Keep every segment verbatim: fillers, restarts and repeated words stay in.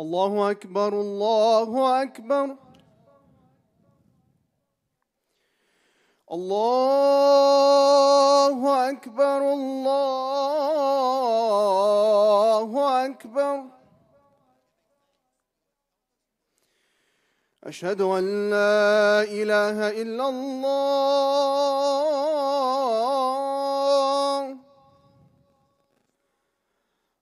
Allahu Akbar, Allahu Akbar. Allahu Akbar, Allahu Akbar. أشهد أن لا إله إلا الله.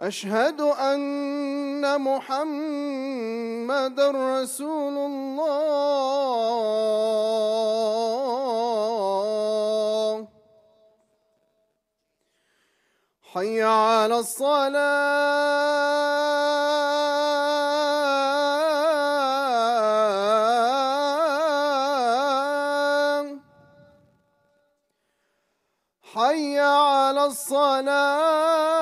أشهد أن محمد رسول الله. حي على الصلاة. حي على الصلاة.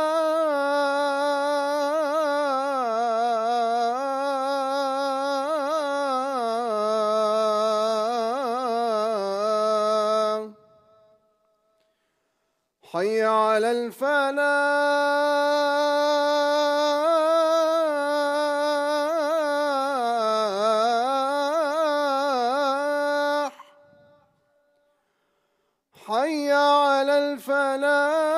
حي على الفلاح. حي على الفلاح.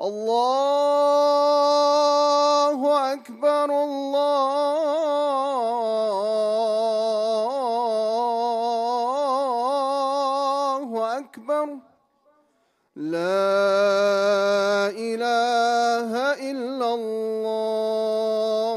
الله أكبر الله أكبر. لا إله إلا الله.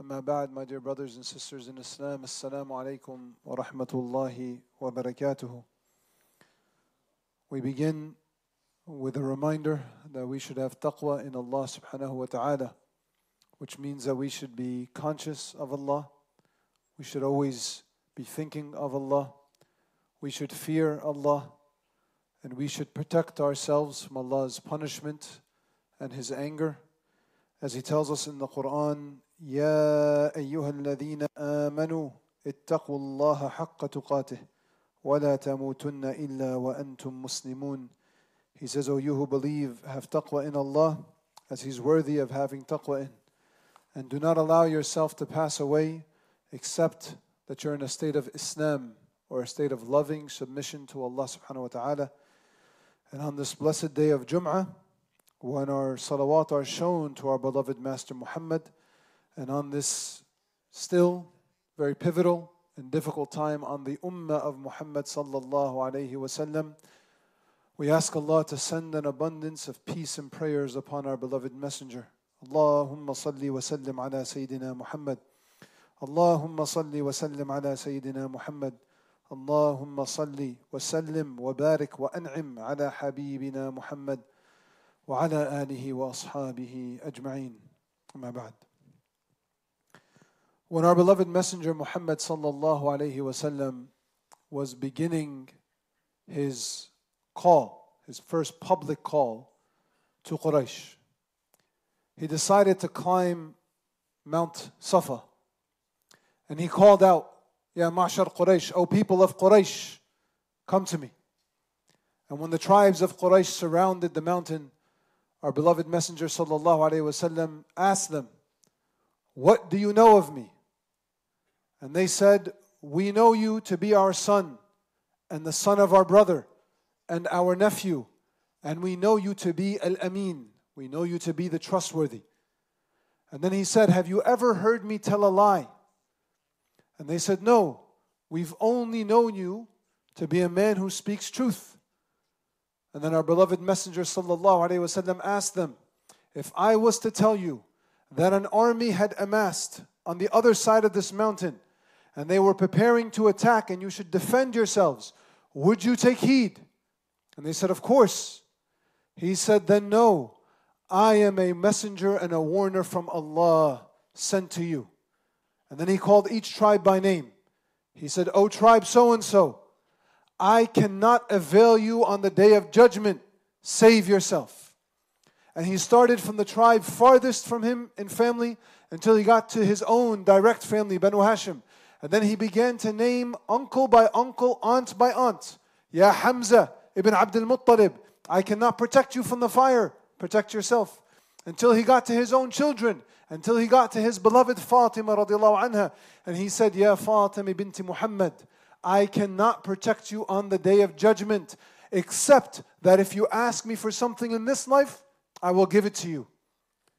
أما بعد, my dear brothers and sisters in Islam, Assalamu alaikum wa rahmatullahi wa barakatuhu. We begin with a reminder that we should have taqwa in Allah subhanahu wa ta'ala, which means that we should be conscious of Allah, we should always be thinking of Allah, we should fear Allah, and we should protect ourselves from Allah's punishment and His anger. As He tells us in the Quran, يَا أَيُّهَا الَّذِينَ آمَنُوا اتَّقُوا اللَّهَ حَقَّ تُقَاتِهِ وَلَا تَمُوتُنَّ إِلَّا وَأَنْتُمْ مُسْلِمُونَ. He says, O you who believe, have taqwa in Allah, as He's worthy of having taqwa in. And do not allow yourself to pass away, except that you're in a state of Islam, or a state of loving submission to Allah subhanahu wa ta'ala. And on this blessed day of Jum'ah, when our salawat are shown to our beloved Master Muhammad, and on this still very pivotal and difficult time on the ummah of Muhammad sallallahu alayhi wa sallam, we ask Allah to send an abundance of peace and prayers upon our beloved Messenger. Allahumma salli wa sallim ala Sayyidina Muhammad. Allahumma salli wa sallim ala Sayyidina Muhammad. Allahumma salli wa sallim wa barik wa an'im ala Habibina Muhammad wa ala alihi wa ashabihi ajma'in. Amma ba'd. When our beloved Messenger Muhammad sallallahu alayhi wa sallam was beginning his call, his first public call to Quraysh, he decided to climb Mount Safa, and he called out, Ya Ma'shar Quraysh, O people of Quraysh, come to me. And when the tribes of Quraysh surrounded the mountain, our beloved Messenger sallallahu alaihi wasallam asked them, what do you know of me? And they said, we know you to be our son and the son of our brother and our nephew, and we know you to be Al-Amin, we know you to be the trustworthy. And then he said, have you ever heard me tell a lie? And they said, no, we've only known you to be a man who speaks truth. And then our beloved Messenger sallallahu alaihi wasallam asked them, if I was to tell you that an army had amassed on the other side of this mountain and they were preparing to attack and you should defend yourselves, would you take heed? And they said, of course. He said, then no, I am a messenger and a warner from Allah sent to you. And then he called each tribe by name. He said, O tribe so-and-so, I cannot avail you on the day of judgment. Save yourself. And he started from the tribe farthest from him in family until he got to his own direct family, Banu Hashim. And then he began to name uncle by uncle, aunt by aunt. Ya Hamza ibn Abdul Muttalib, I cannot protect you from the fire. Protect yourself. Until he got to his own children. Until he got to his beloved Fatima radiallahu anha. And he said, Ya Fatima binti Muhammad, I cannot protect you on the day of judgment, except that if you ask me for something in this life, I will give it to you.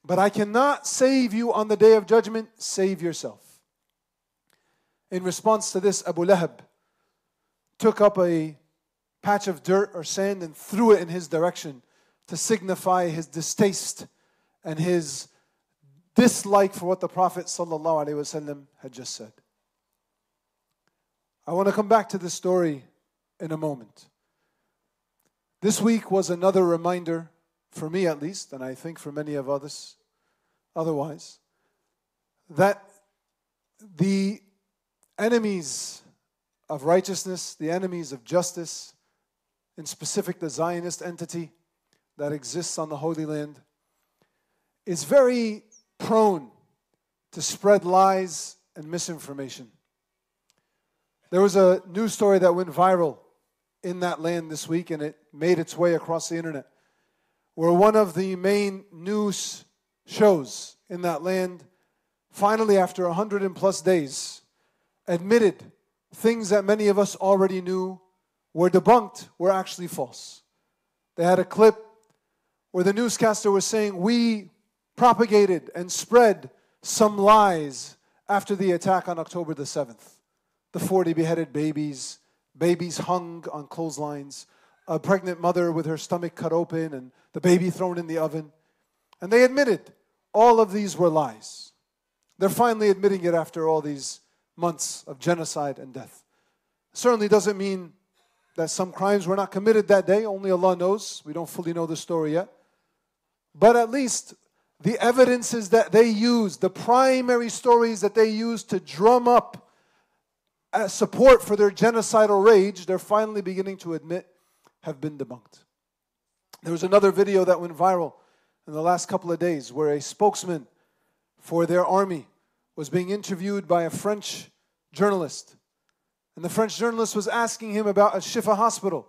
But I cannot save you on the day of judgment. Save yourself. In response to this, Abu Lahab took up a patch of dirt or sand and threw it in his direction to signify his distaste and his dislike for what the Prophet sallallahu alaihi wasallam had just said. I want to come back to this story in a moment. This week was another reminder, for me at least, and I think for many of others otherwise, that the enemies of righteousness, the enemies of justice, in specific the Zionist entity that exists on the Holy Land, is very prone to spread lies and misinformation. There was a news story that went viral in that land this week, and it made its way across the internet, where one of the main news shows in that land finally, after one hundred and plus days, admitted things that many of us already knew were debunked, were actually false. They had a clip where the newscaster was saying, we propagated and spread some lies after the attack on October the seventh. The forty beheaded babies, babies hung on clotheslines, a pregnant mother with her stomach cut open and the baby thrown in the oven. And they admitted all of these were lies. They're finally admitting it after all these months of genocide and death. Certainly doesn't mean that some crimes were not committed that day. Only Allah knows. We don't fully know the story yet. But at least the evidences that they used, the primary stories that they used to drum up as support for their genocidal rage, they're finally beginning to admit have been debunked. There was another video that went viral in the last couple of days where a spokesman for their army was being interviewed by a French journalist. And the French journalist was asking him about a Shifa hospital.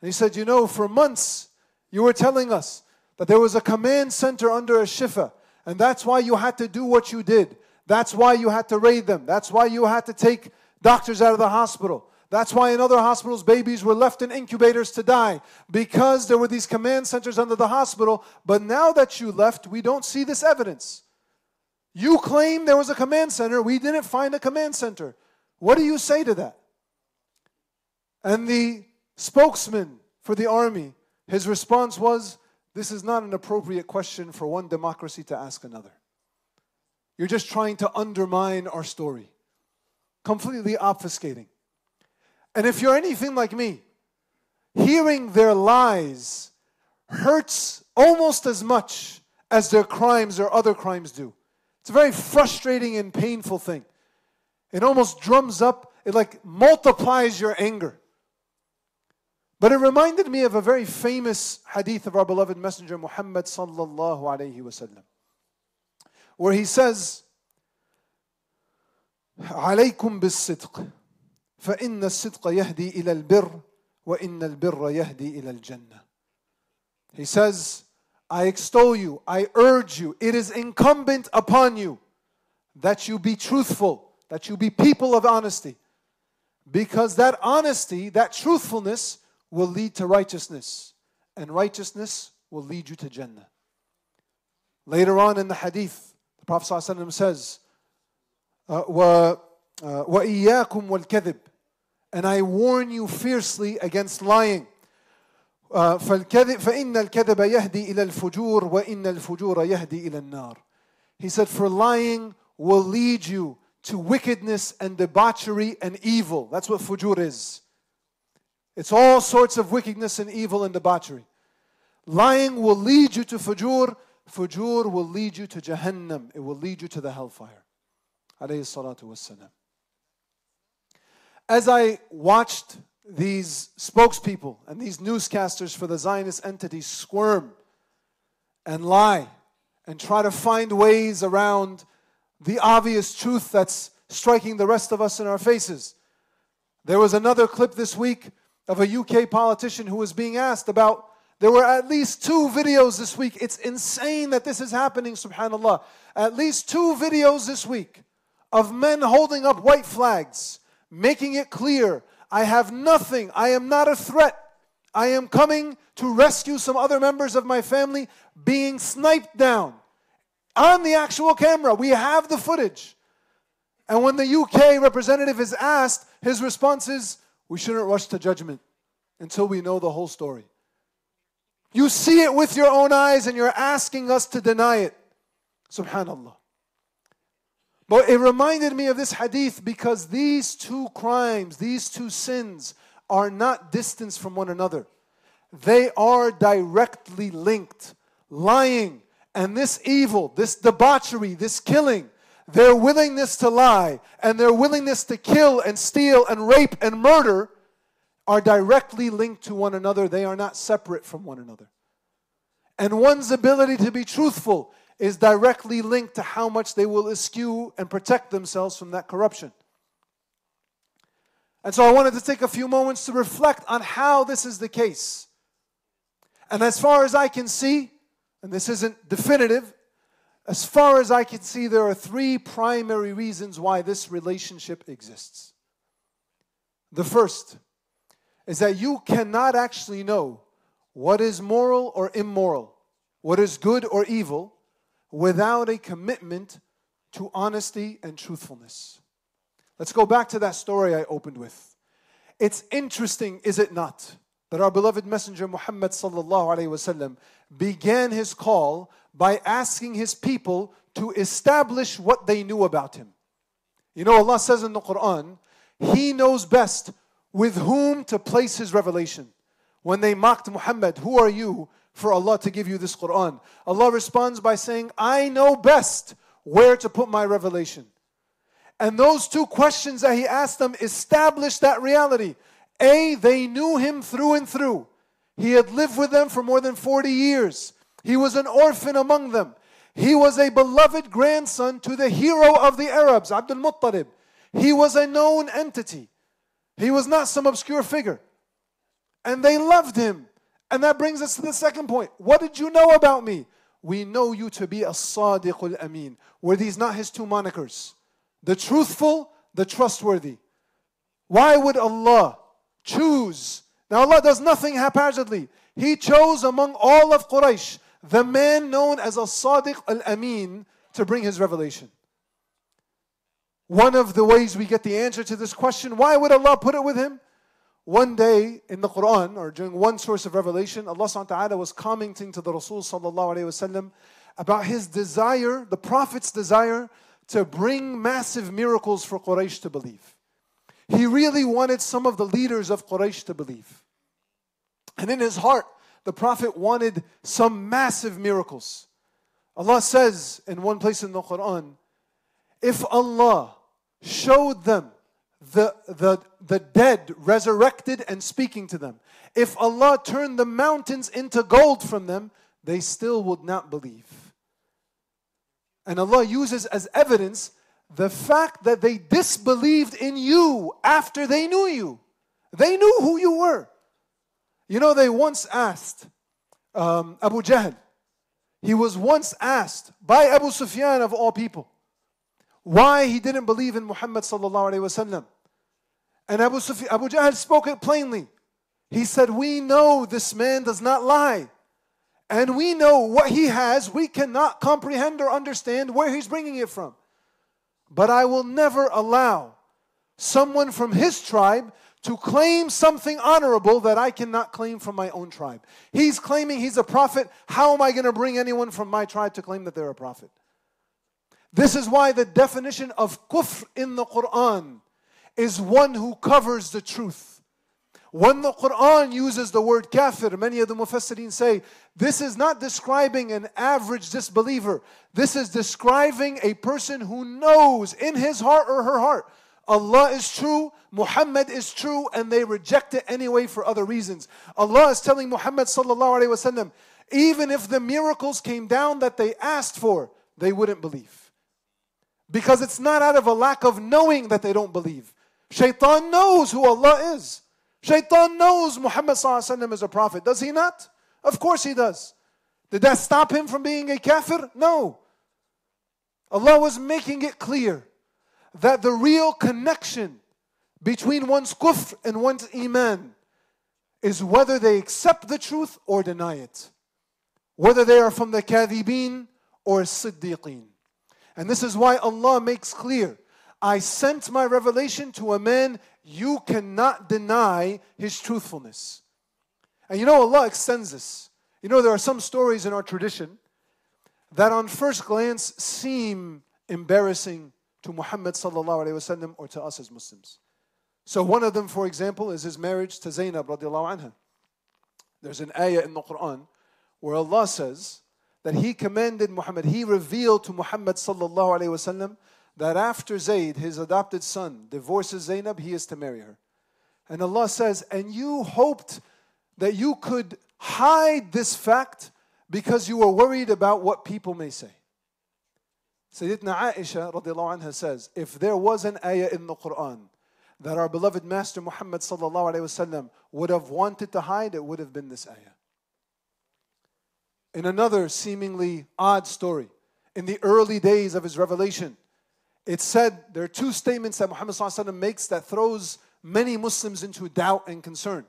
And he said, you know, for months you were telling us that there was a command center under a Shifa, and that's why you had to do what you did. That's why you had to raid them. That's why you had to take doctors out of the hospital. That's why in other hospitals, babies were left in incubators to die, because there were these command centers under the hospital. But now that you left, we don't see this evidence. You claim there was a command center. We didn't find a command center. What do you say to that? And the spokesman for the army, his response was, this is not an appropriate question for one democracy to ask another. You're just trying to undermine our story. Completely obfuscating. And if you're anything like me, hearing their lies hurts almost as much as their crimes or other crimes do. It's a very frustrating and painful thing. It almost drums up, it like multiplies your anger. But it reminded me of a very famous hadith of our beloved Messenger Muhammad sallallahu alayhi wa sallam, where he says, عليكم بالصدق فإن الصدق يهدي إلى البر وإن البر يهدي إلى الجنة. He says, I extol you, I urge you, it is incumbent upon you that you be truthful, that you be people of honesty, Because that honesty, that truthfulness will lead to righteousness. And righteousness will lead you to Jannah. Later on in the hadith, the Prophet ﷺ says, uh, wa, uh, وَإِيَّاكُمْ وَالْكَذِبِ, and I warn you fiercely against lying. Uh, فَالْكَذِبْ فَإِنَّ الْكَذِبَ يَهْدِي إِلَى الْفُجُورِ وَإِنَّ الْفُجُورَ يَهْدِي إِلَى النَّارِ. He said, for lying will lead you to wickedness and debauchery and evil. That's what fujur is. It's all sorts of wickedness and evil and debauchery. Lying will lead you to fujur. Fujur will lead you to Jahannam. It will lead you to the hellfire. Alayhi salatu wassalam. As I watched these spokespeople and these newscasters for the Zionist entity squirm and lie and try to find ways around the obvious truth that's striking the rest of us in our faces. There was another clip this week of a U K politician who was being asked about, there were at least two videos this week. It's insane that this is happening, subhanAllah. At least two videos this week of men holding up white flags, making it clear, I have nothing, I am not a threat. I am coming to rescue some other members of my family, being sniped down. On the actual camera, we have the footage. And when the U K representative is asked, his response is, we shouldn't rush to judgment until we know the whole story. You see it with your own eyes and you're asking us to deny it. Subhanallah. But it reminded me of this hadith because these two crimes, these two sins are not distant from one another. They are directly linked. Lying. And this evil, this debauchery, this killing, their willingness to lie and their willingness to kill and steal and rape and murder are directly linked to one another. They are not separate from one another. And one's ability to be truthful is directly linked to how much they will eschew and protect themselves from that corruption. And so I wanted to take a few moments to reflect on how this is the case. And as far as I can see, and this isn't definitive, as far as I can see, there are three primary reasons why this relationship exists. The first is that you cannot actually know what is moral or immoral, what is good or evil, without a commitment to honesty and truthfulness. Let's go back to that story I opened with. It's interesting, is it not, that our beloved messenger Muhammad sallallahu alaihi wasallam began his call by asking his people to establish what they knew about him. You know, Allah says in the Quran, He knows best with whom to place His revelation. When they mocked Muhammad, who are you for Allah to give you this Quran? Allah responds by saying, I know best where to put my revelation. And those two questions that He asked them establish that reality. A, they knew Him through and through. He had lived with them for more than forty years. He was an orphan among them. He was a beloved grandson to the hero of the Arabs, Abd al-Muttalib. He was a known entity. He was not some obscure figure. And they loved Him. And that brings us to the second point. What did you know about me? We know you to be as-Sadiq al-Amin. Were these not His two monikers? The truthful, the trustworthy. Why would Allah choose? Now Allah does nothing haphazardly. He chose among all of Quraysh the man known as as-Sadiq al-Amin to bring His revelation. One of the ways we get the answer to this question, why would Allah put it with him? One day in the Quran, or during one source of revelation, Allah subhanahu wa ta'ala was commenting to the Rasul sallallahu alayhi wa sallam about his desire, the Prophet's desire to bring massive miracles for Quraysh to believe. He really wanted some of the leaders of Quraysh to believe. And in his heart, the Prophet wanted some massive miracles. Allah says in one place in the Quran, if Allah showed them the, the, the dead resurrected and speaking to them, if Allah turned the mountains into gold from them, they still would not believe. And Allah uses as evidence the fact that they disbelieved in you after they knew you. They knew who you were. You know, they once asked um, Abu Jahl, he was once asked by Abu Sufyan of all people, why he didn't believe in Muhammad sallallahu alayhi wa sallam. And Abu Sufyan, Abu Jahl spoke it plainly. He said, we know this man does not lie. And we know what he has, we cannot comprehend or understand where he's bringing it from. But I will never allow someone from his tribe to claim something honorable that I cannot claim from my own tribe. He's claiming he's a prophet. How am I going to bring anyone from my tribe to claim that they're a prophet? This is why the definition of kufr in the Quran is one who covers the truth. When the Quran uses the word kafir, many of the mufassirin say, this is not describing an average disbeliever. This is describing a person who knows in his heart or her heart, Allah is true, Muhammad is true, and they reject it anyway for other reasons. Allah is telling Muhammad sallallahu alaihi wasallam, even if the miracles came down that they asked for, they wouldn't believe. Because it's not out of a lack of knowing that they don't believe. Shaitan knows who Allah is. Shaitan knows Muhammad sallallahu alaihi wasallam is a prophet. Does he not? Of course he does. Did that stop him from being a kafir? No. Allah was making it clear that the real connection between one's kufr and one's iman is whether they accept the truth or deny it. Whether they are from the kadhibin or siddiqeen. And this is why Allah makes clear, I sent my revelation to a man, you cannot deny his truthfulness. And you know Allah extends this. You know there are some stories in our tradition that on first glance seem embarrassing to Muhammad sallallahu alaihi wasallam or to us as Muslims. So one of them, for example, is his marriage to Zainab radiallahu anha. There's an ayah in the Quran where Allah says that He commanded Muhammad, He revealed to Muhammad sallallahu alaihi wasallam that after Zayd, his adopted son, divorces Zainab, he is to marry her. And Allah says, and you hoped that you could hide this fact because you were worried about what people may say. Sayyidina Aisha radiallahu anha says, if there was an ayah in the Quran that our beloved master Muhammad sallallahu alaihi wasallam would have wanted to hide, it would have been this ayah. In another seemingly odd story, in the early days of his revelation, it said there are two statements that Muhammad sallallahu alaihi wasallam makes that throws many Muslims into doubt and concern.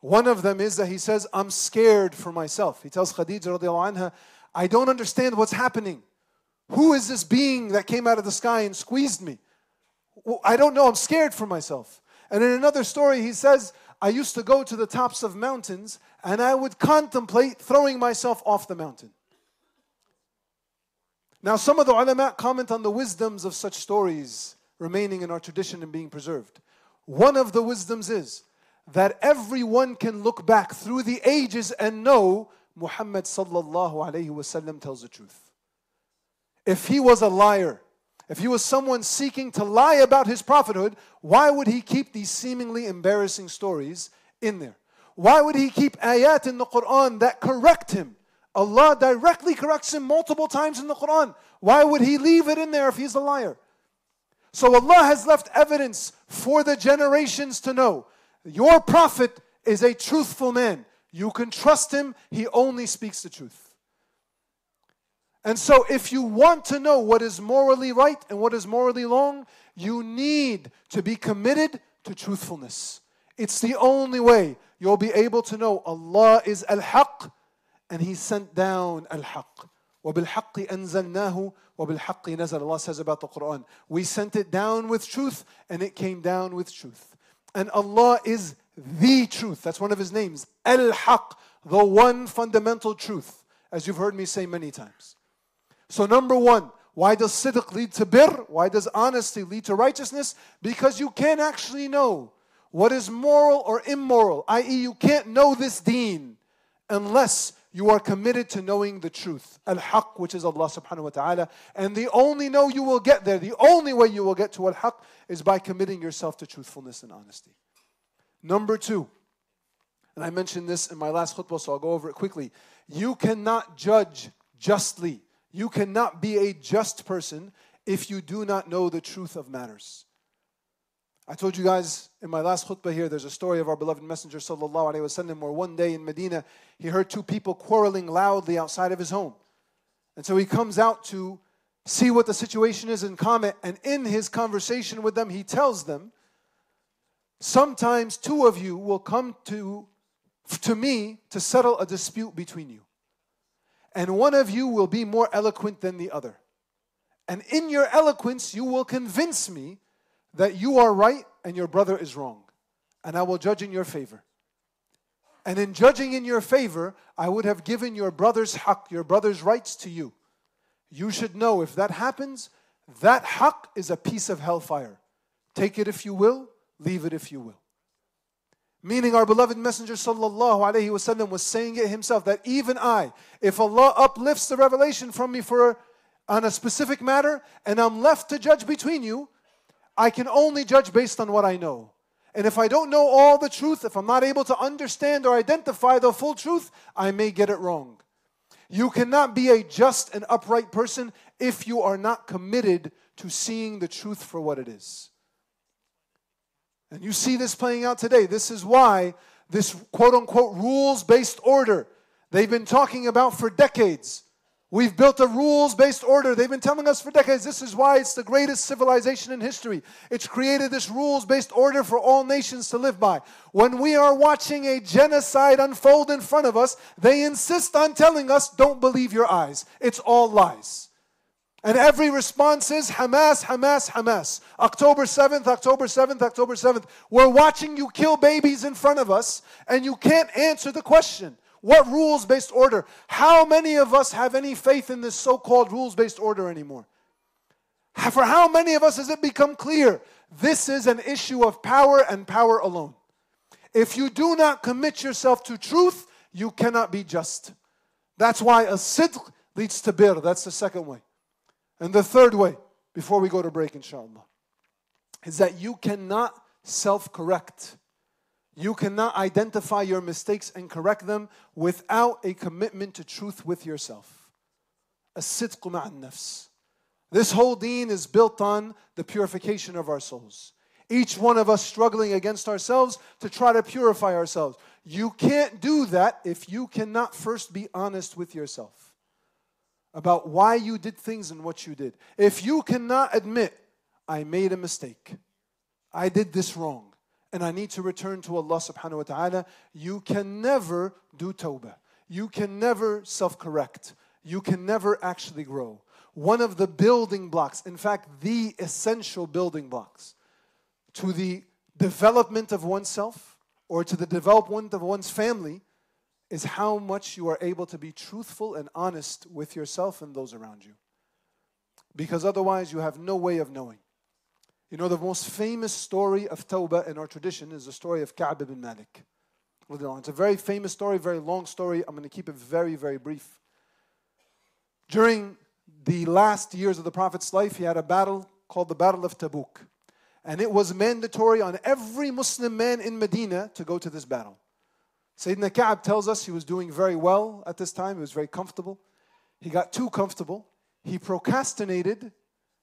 One of them is that he says, I'm scared for myself. He tells Khadija radiallahu anha, I don't understand what's happening. Who is this being that came out of the sky and squeezed me? Well, I don't know, I'm scared for myself. And in another story he says, I used to go to the tops of mountains and I would contemplate throwing myself off the mountain. Now some of the ulama comment on the wisdoms of such stories remaining in our tradition and being preserved. One of the wisdoms is that everyone can look back through the ages and know Muhammad sallallahu alaihi wasallam tells the truth. If he was a liar, if he was someone seeking to lie about his prophethood, why would he keep these seemingly embarrassing stories in there? Why would he keep ayat in the Quran that correct him? Allah directly corrects him multiple times in the Quran. Why would he leave it in there if he's a liar? So Allah has left evidence for the generations to know. Your prophet is a truthful man. You can trust him. He only speaks the truth. And so if you want to know what is morally right and what is morally wrong, you need to be committed to truthfulness. It's the only way you'll be able to know Allah is Al-Haqq and He sent down Al-Haqq. وَبِالْحَقِّ أَنزَلْنَاهُ وَبِالْحَقِّ نَزَلَ. Allah says about the Quran, we sent it down with truth and it came down with truth. And Allah is the truth. That's one of His names. Al-Haqq, the one fundamental truth, as you've heard me say many times. So number one, why does sidq lead to bir? Why does honesty lead to righteousness? Because you can't actually know what is moral or immoral, that is you can't know this deen unless you are committed to knowing the truth. Al-Haqq, which is Allah subhanahu wa ta'ala. And the only know you will get there, the only way you will get to Al-Haqq is by committing yourself to truthfulness and honesty. Number two, and I mentioned this in my last khutbah, so I'll go over it quickly. You cannot judge justly. You cannot be a just person if you do not know the truth of matters. I told you guys in my last khutbah here, there's a story of our beloved messenger sallallahu alaihi wasallam where one day in Medina, he heard two people quarreling loudly outside of his home. And so he comes out to see what the situation is and comment. And in his conversation with them, he tells them Sometimes two of you will come to, to me to settle a dispute between you. And one of you will be more eloquent than the other. And in your eloquence, you will convince me that you are right and your brother is wrong. And I will judge in your favor. And in judging in your favor, I would have given your brother's haqq, your brother's rights to you. You should know if that happens, that haqq is a piece of hellfire. Take it if you will, leave it if you will. Meaning our beloved Messenger sallallahu alaihi wasallam was saying it himself, that even I, if Allah uplifts the revelation from me for on a specific matter and I'm left to judge between you, I can only judge based on what I know. And if I don't know all the truth, if I'm not able to understand or identify the full truth, I may get it wrong. You cannot be a just and upright person if you are not committed to seeing the truth for what it is. And you see this playing out today. This is why this quote-unquote rules-based order they've been talking about for decades. We've built a rules-based order. They've been telling us for decades, this is why it's the greatest civilization in history. It's created this rules-based order for all nations to live by. When we are watching a genocide unfold in front of us, they insist on telling us, don't believe your eyes. It's all lies. And every response is Hamas, Hamas, Hamas. October seventh, October seventh, October seventh. We're watching you kill babies in front of us, and you can't answer the question. What rules-based order? How many of us have any faith in this so-called rules-based order anymore? For how many of us has it become clear? This is an issue of power and power alone. If you do not commit yourself to truth, you cannot be just. That's why a sidq leads to bir. That's the second way. And the third way, before we go to break inshallah, is that you cannot self-correct. You cannot identify your mistakes and correct them without a commitment to truth with yourself. As-sidq ma'an nafs. This whole deen is built on the purification of our souls. Each one of us struggling against ourselves to try to purify ourselves. You can't do that if you cannot first be honest with yourself about why you did things and what you did. If you cannot admit, I made a mistake, I did this wrong, and I need to return to Allah subhanahu wa ta'ala, you can never do tawbah. You can never self-correct. You can never actually grow. One of the building blocks, in fact, the essential building blocks to the development of oneself or to the development of one's family is how much you are able to be truthful and honest with yourself and those around you. Because otherwise you have no way of knowing. You know, the most famous story of tawbah in our tradition is the story of Ka'b ibn Malik. It's a very famous story, very long story. I'm going to keep it very, very brief. During the last years of the Prophet's life, he had a battle called the Battle of Tabuk. And it was mandatory on every Muslim man in Medina to go to this battle. Sayyidina Ka'b tells us he was doing very well at this time. He was very comfortable. He got too comfortable. He procrastinated.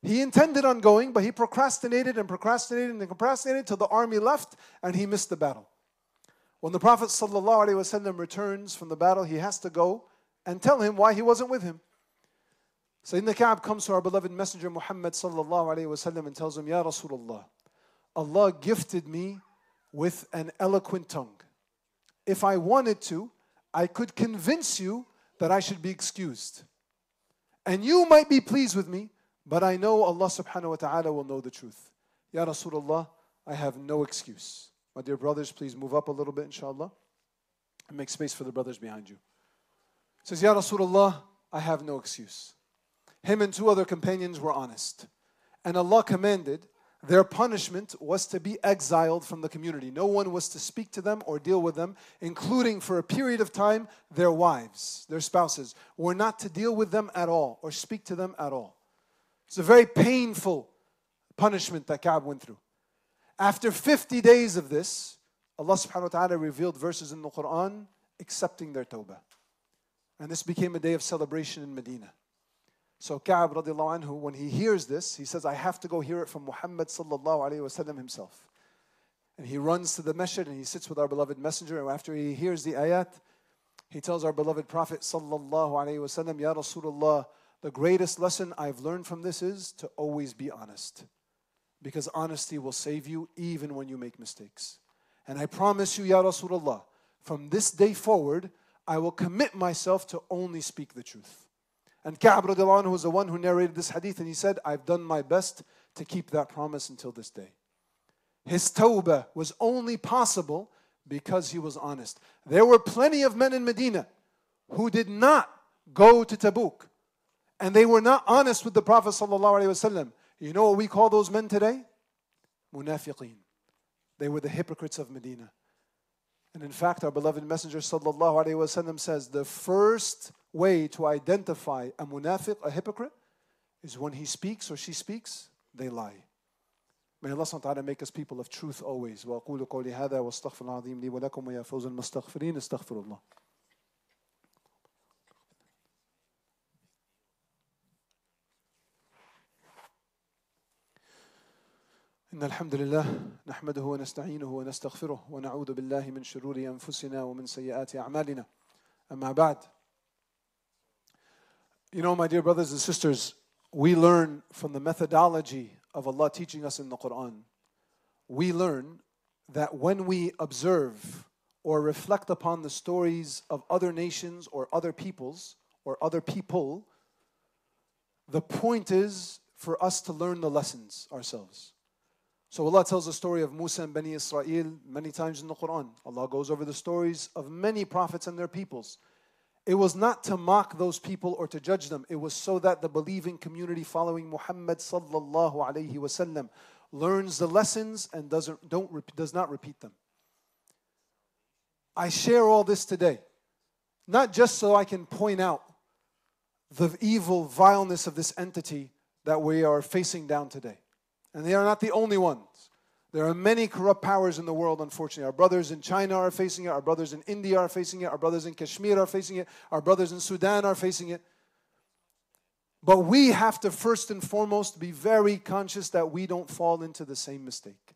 He intended on going, but he procrastinated and procrastinated and procrastinated till the army left and he missed the battle. When the Prophet ﷺ returns from the battle, he has to go and tell him why he wasn't with him. Sayyidina Ka'b comes to our beloved Messenger Muhammad ﷺ and tells him, Ya Rasulullah, Allah gifted me with an eloquent tongue. If I wanted to, I could convince you that I should be excused. And you might be pleased with me, but I know Allah subhanahu wa ta'ala will know the truth. Ya Rasulullah, I have no excuse. My dear brothers, please move up a little bit inshallah and make space for the brothers behind you. He says, Ya Rasulullah, I have no excuse. Him and two other companions were honest. And Allah commanded, their punishment was to be exiled from the community. No one was to speak to them or deal with them, including for a period of time, their wives, their spouses, were not to deal with them at all or speak to them at all. It's a very painful punishment that Ka'b went through. After fifty days of this, Allah subhanahu wa ta'ala revealed verses in the Quran accepting their tawbah. And this became a day of celebration in Medina. So Ka'b radiallahu anhu, when he hears this, he says, I have to go hear it from Muhammad sallallahu alayhi wa sallam himself. And he runs to the masjid and he sits with our beloved messenger. And after he hears the ayat, he tells our beloved Prophet sallallahu alayhi wa sallam, Ya Rasulullah, the greatest lesson I've learned from this is to always be honest. Because honesty will save you even when you make mistakes. And I promise you, Ya Rasulullah, from this day forward, I will commit myself to only speak the truth. And Ka'b radiallahu anhu was the one who narrated this hadith, and he said, I've done my best to keep that promise until this day. His tawbah was only possible because he was honest. There were plenty of men in Medina who did not go to Tabuk, and they were not honest with the Prophet sallallahu alaihi wasallam. You know what we call those men today? Munafiqeen. They were the hypocrites of Medina. And in fact, our beloved Messenger sallallahu alaihi wasallam says the first way to identify a munafiq, a hypocrite, is when he speaks or she speaks, they lie. May Allah subhanahu wa ta'ala make us people of truth always. وَأَقُولُ قَوْلِ هَذَا وَاسْتَغْفِرُ الْعَظِيمِ لِي وَلَكُمْ وَيَا فَوْزَ الْمُسْتَغْفِرِينَ اسْتَغْفِرُ اللَّهِ. إن الحمد لله نحمده ونستعينه ونستغفره ونعوذ بالله من شرور أنفسنا ومن سيئات أعمالنا أما بعد. You know, my dear brothers and sisters, we learn from the methodology of Allah teaching us in the Quran. We learn that when we observe or reflect upon the stories of other nations or other peoples or other people, the point is for us to learn the lessons ourselves. So Allah tells the story of Musa and Bani Israel many times in the Quran. Allah goes over the stories of many prophets and their peoples. It was not to mock those people or to judge them. It was so that the believing community following Muhammad sallallahu alaihi wasallam learns the lessons and doesn't, don't, does not repeat them. I share all this today, not just so I can point out the evil vileness of this entity that we are facing down today. And they are not the only ones. There are many corrupt powers in the world, unfortunately. Our brothers in China are facing it. Our brothers in India are facing it. Our brothers in Kashmir are facing it. Our brothers in Sudan are facing it. But we have to first and foremost be very conscious that we don't fall into the same mistake.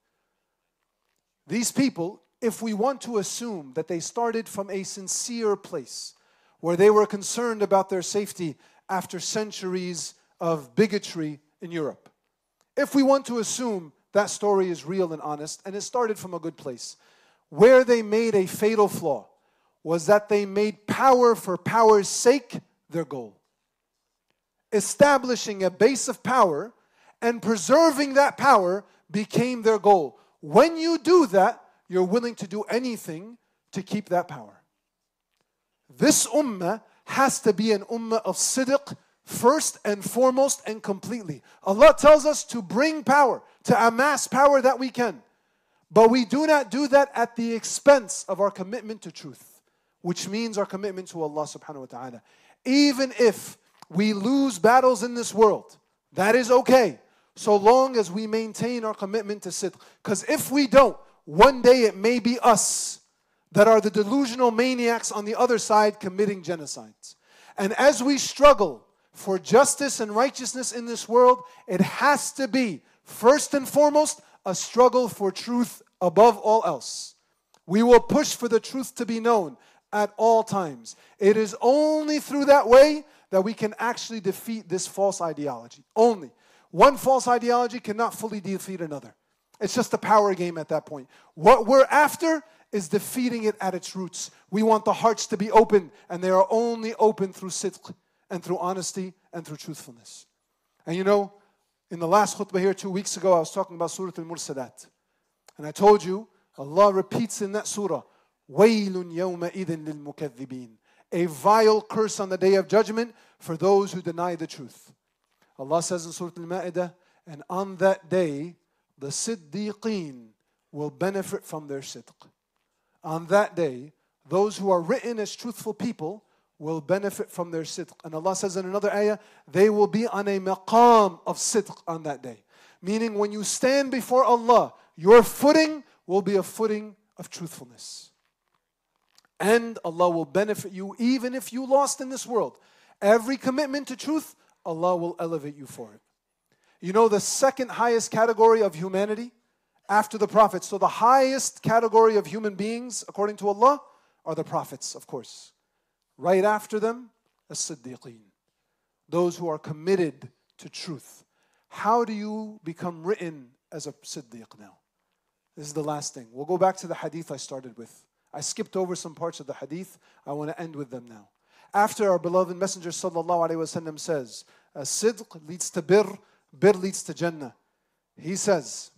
These people, if we want to assume that they started from a sincere place where they were concerned about their safety after centuries of bigotry in Europe, if we want to assume that story is real and honest, and it started from a good place, where they made a fatal flaw was that they made power for power's sake their goal. Establishing a base of power and preserving that power became their goal. When you do that, you're willing to do anything to keep that power. This ummah has to be an ummah of sidq, first and foremost and completely. Allah tells us to bring power, to amass power that we can. But we do not do that at the expense of our commitment to truth, which means our commitment to Allah subhanahu wa ta'ala. Even if we lose battles in this world, that is okay, so long as we maintain our commitment to sidq. Because if we don't, one day it may be us that are the delusional maniacs on the other side committing genocides. And as we struggle for justice and righteousness in this world, it has to be, first and foremost, a struggle for truth above all else. We will push for the truth to be known at all times. It is only through that way that we can actually defeat this false ideology. Only. One false ideology cannot fully defeat another. It's just a power game at that point. What we're after is defeating it at its roots. We want the hearts to be open, and they are only open through sidq, and through honesty, and through truthfulness. And you know, in the last khutbah here two weeks ago, I was talking about Surah Al-Mursalat. And I told you, Allah repeats in that surah, وَيْلٌ يَوْمَئِذٍ لِلْمُكَذِّبِينَ, a vile curse on the day of judgment for those who deny the truth. Allah says in Surah Al-Ma'idah, and on that day, the Siddiqeen will benefit from their sidq. On that day, those who are written as truthful people will benefit from their sidq. And Allah says in another ayah, they will be on a maqam of sidq on that day. Meaning when you stand before Allah, your footing will be a footing of truthfulness. And Allah will benefit you even if you lost in this world. Every commitment to truth, Allah will elevate you for it. You know the second highest category of humanity after the prophets. So the highest category of human beings, according to Allah, are the prophets, of course. Right after them, as-siddiqeen, those who are committed to truth. How do you become written as a Siddiq now. This is the last thing. We'll go back to the hadith I started with. I skipped over some parts of the hadith. I want to end with them now. After our beloved Messenger sallallahu alaihi wasallam says, Sidq leads to bir, bir leads to Jannah. He says,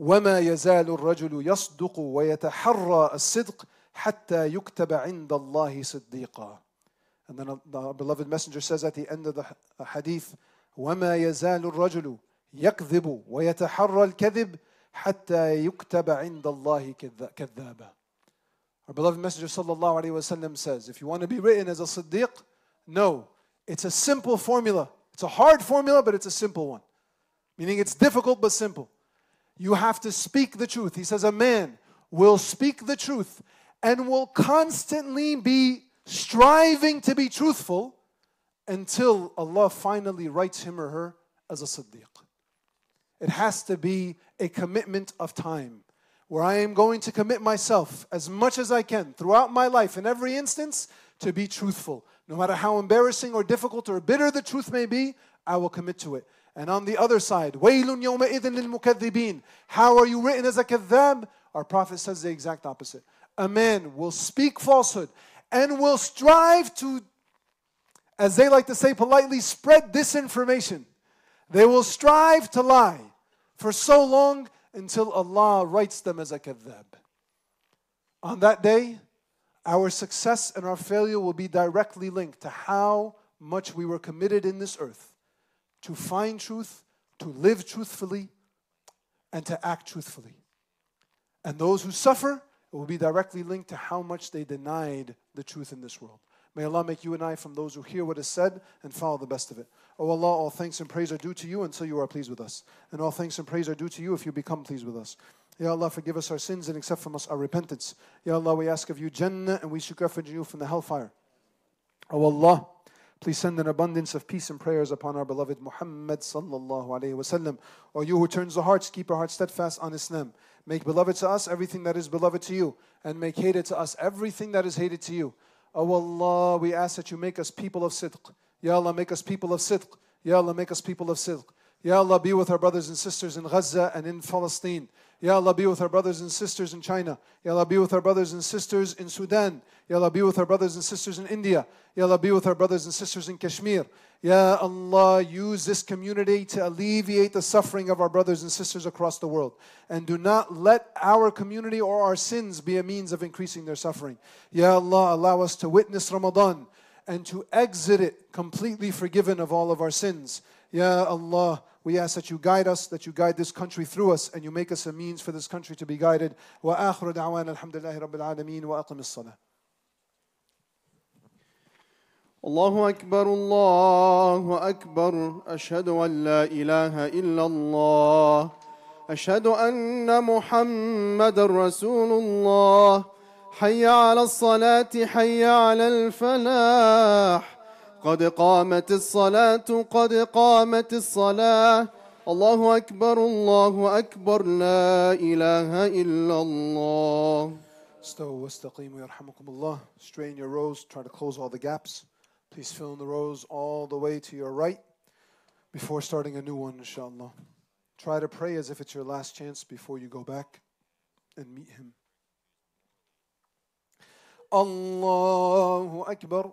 وَمَا يَزَالُ الرَّجُلُ يَصْدُقُ وَيَتَحَرَّى الصِّدْقِ حَتَّى يُكْتَبَ عِنْدَ اللَّهِ صِدِّيقًا. And then the beloved Messenger says at the end of the hadith, وَمَا يَزَالُ الرَّجُلُ يَكْذِبُ وَيَتَحَرَّى الْكَذِبِ حَتَّى يُكْتَبَ عِنْدَ اللَّهِ كَذَّابًا. Our beloved Messenger sallallahu alaihi wasallam says, if you want to be written as a Siddiq, no, it's a simple formula. It's a hard formula, but it's a simple one. Meaning it's difficult but simple. You have to speak the truth. He says a man will speak the truth and will constantly be striving to be truthful until Allah finally writes him or her as a Siddiq. It has to be a commitment of time where I am going to commit myself as much as I can throughout my life in every instance to be truthful. No matter how embarrassing or difficult or bitter the truth may be, I will commit to it. And on the other side, وَيْلٌ يَوْمَئِذٍ لِلْمُكَذِّبِينَ. How are you written as a kadhab? Our Prophet says the exact opposite. A man will speak falsehood and will strive to, as they like to say politely, spread disinformation. They will strive to lie for so long until Allah writes them as a kadhab. On that day, our success and our failure will be directly linked to how much we were committed in this earth to find truth, to live truthfully, and to act truthfully. And those who suffer, it will be directly linked to how much they denied the truth in this world. May Allah make you and I from those who hear what is said and follow the best of it. O Allah, all thanks and praise are due to you until you are pleased with us. And all thanks and praise are due to you if you become pleased with us. Ya Allah, forgive us our sins and accept from us our repentance. Ya Allah, we ask of you Jannah and we seek refuge in you from the hellfire. O Allah, please send an abundance of peace and prayers upon our beloved Muhammad sallallahu alaihi wasallam. Or you who turns the hearts, keep our hearts steadfast on Islam. Make beloved to us everything that is beloved to you, and make hated to us everything that is hated to you. O Allah, we ask that you make us people of sidq. Ya Allah, make us people of sidq. Ya Allah, make us people of sidq. Ya Allah, be with our brothers and sisters in Gaza and in Palestine. Ya Allah, be with our brothers and sisters in China. Ya Allah, be with our brothers and sisters in Sudan. Ya Allah, be with our brothers and sisters in India. Ya Allah, be with our brothers and sisters in Kashmir. Ya Allah, use this community to alleviate the suffering of our brothers and sisters across the world. And do not let our community or our sins be a means of increasing their suffering. Ya Allah, allow us to witness Ramadan and to exit it completely forgiven of all of our sins. Ya Allah, we ask that you guide us, that you guide this country through us, and you make us a means for this country to be guided. Wa akhiru da'wana alhamdulillahi rabbil alameen wa aqim as-salah. Allahu akbar, Allahu akbar. Ashhadu an la ilaha illallah. Ashhadu anna Muhammadan Rasulullah. Hayya ala as-salati, hayya ala al-falah. قد قامت الصلاة قد قامت الصلاة الله أكبر الله أكبر لا إله إلا الله. Stow واستقيموا يرحمكم الله. Straighten your rows. Try to close all the gaps. Please fill in the rows all the way to your right before starting a new one, inshallah. Try to pray as if it's your last chance before you go back and meet him. الله أكبر.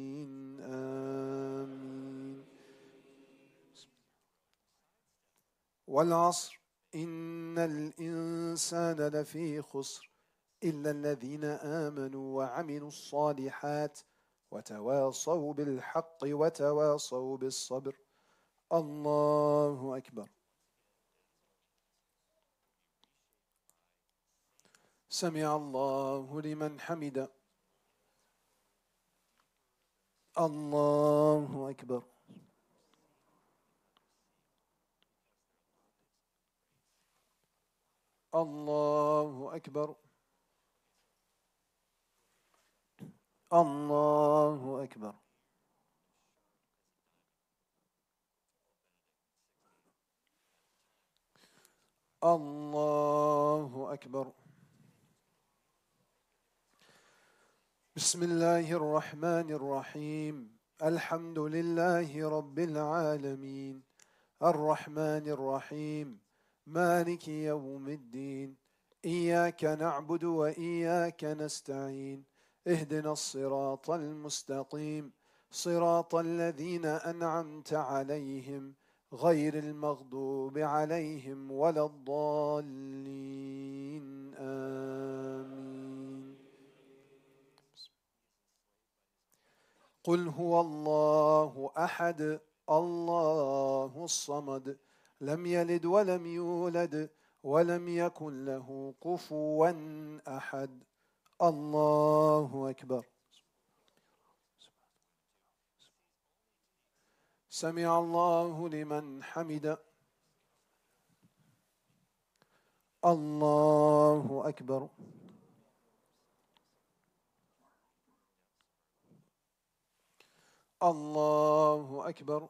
آمين والعصر إن الإنسان لفي خسر إلا الذين آمنوا وعملوا الصالحات وتواصوا بالحق وتواصوا بالصبر الله أكبر سمع الله لمن حمده الله أكبر الله أكبر الله أكبر الله أكبر بسم الله الرحمن الرحيم الحمد لله رب العالمين الرحمن الرحيم مالك يوم الدين إياك نعبد وإياك نستعين اهدنا الصراط المستقيم صراط الذين أنعمت عليهم غير المغضوب عليهم ولا الضالين آمين قل هو الله أحد الله الصمد لم يلد ولم يولد ولم يكن له كفوا أحد الله أكبر سمع الله لمن حمد الله أكبر الله أكبر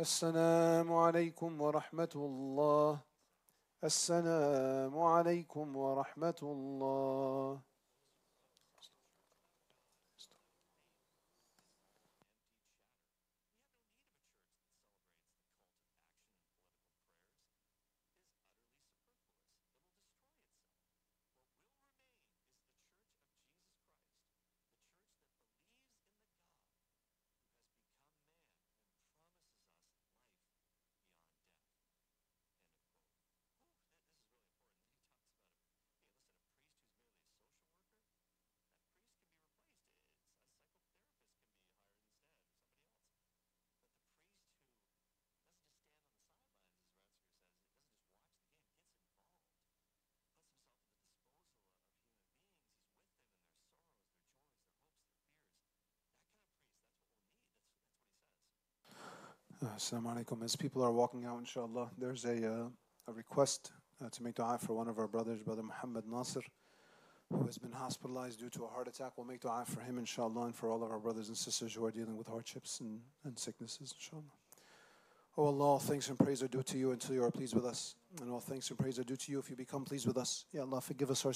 السلام عليكم ورحمة الله السلام عليكم ورحمة الله Assalamu alaikum. As people are walking out, inshallah, there's a, uh, a request uh, to make dua for one of our brothers, Brother Muhammad Nasir, who has been hospitalized due to a heart attack. We'll make dua for him, inshallah, and for all of our brothers and sisters who are dealing with hardships and, and sicknesses, inshallah. Oh Allah, all thanks and praise are due to you until you are pleased with us. And all thanks and praise are due to you if you become pleased with us. Ya Allah, forgive us our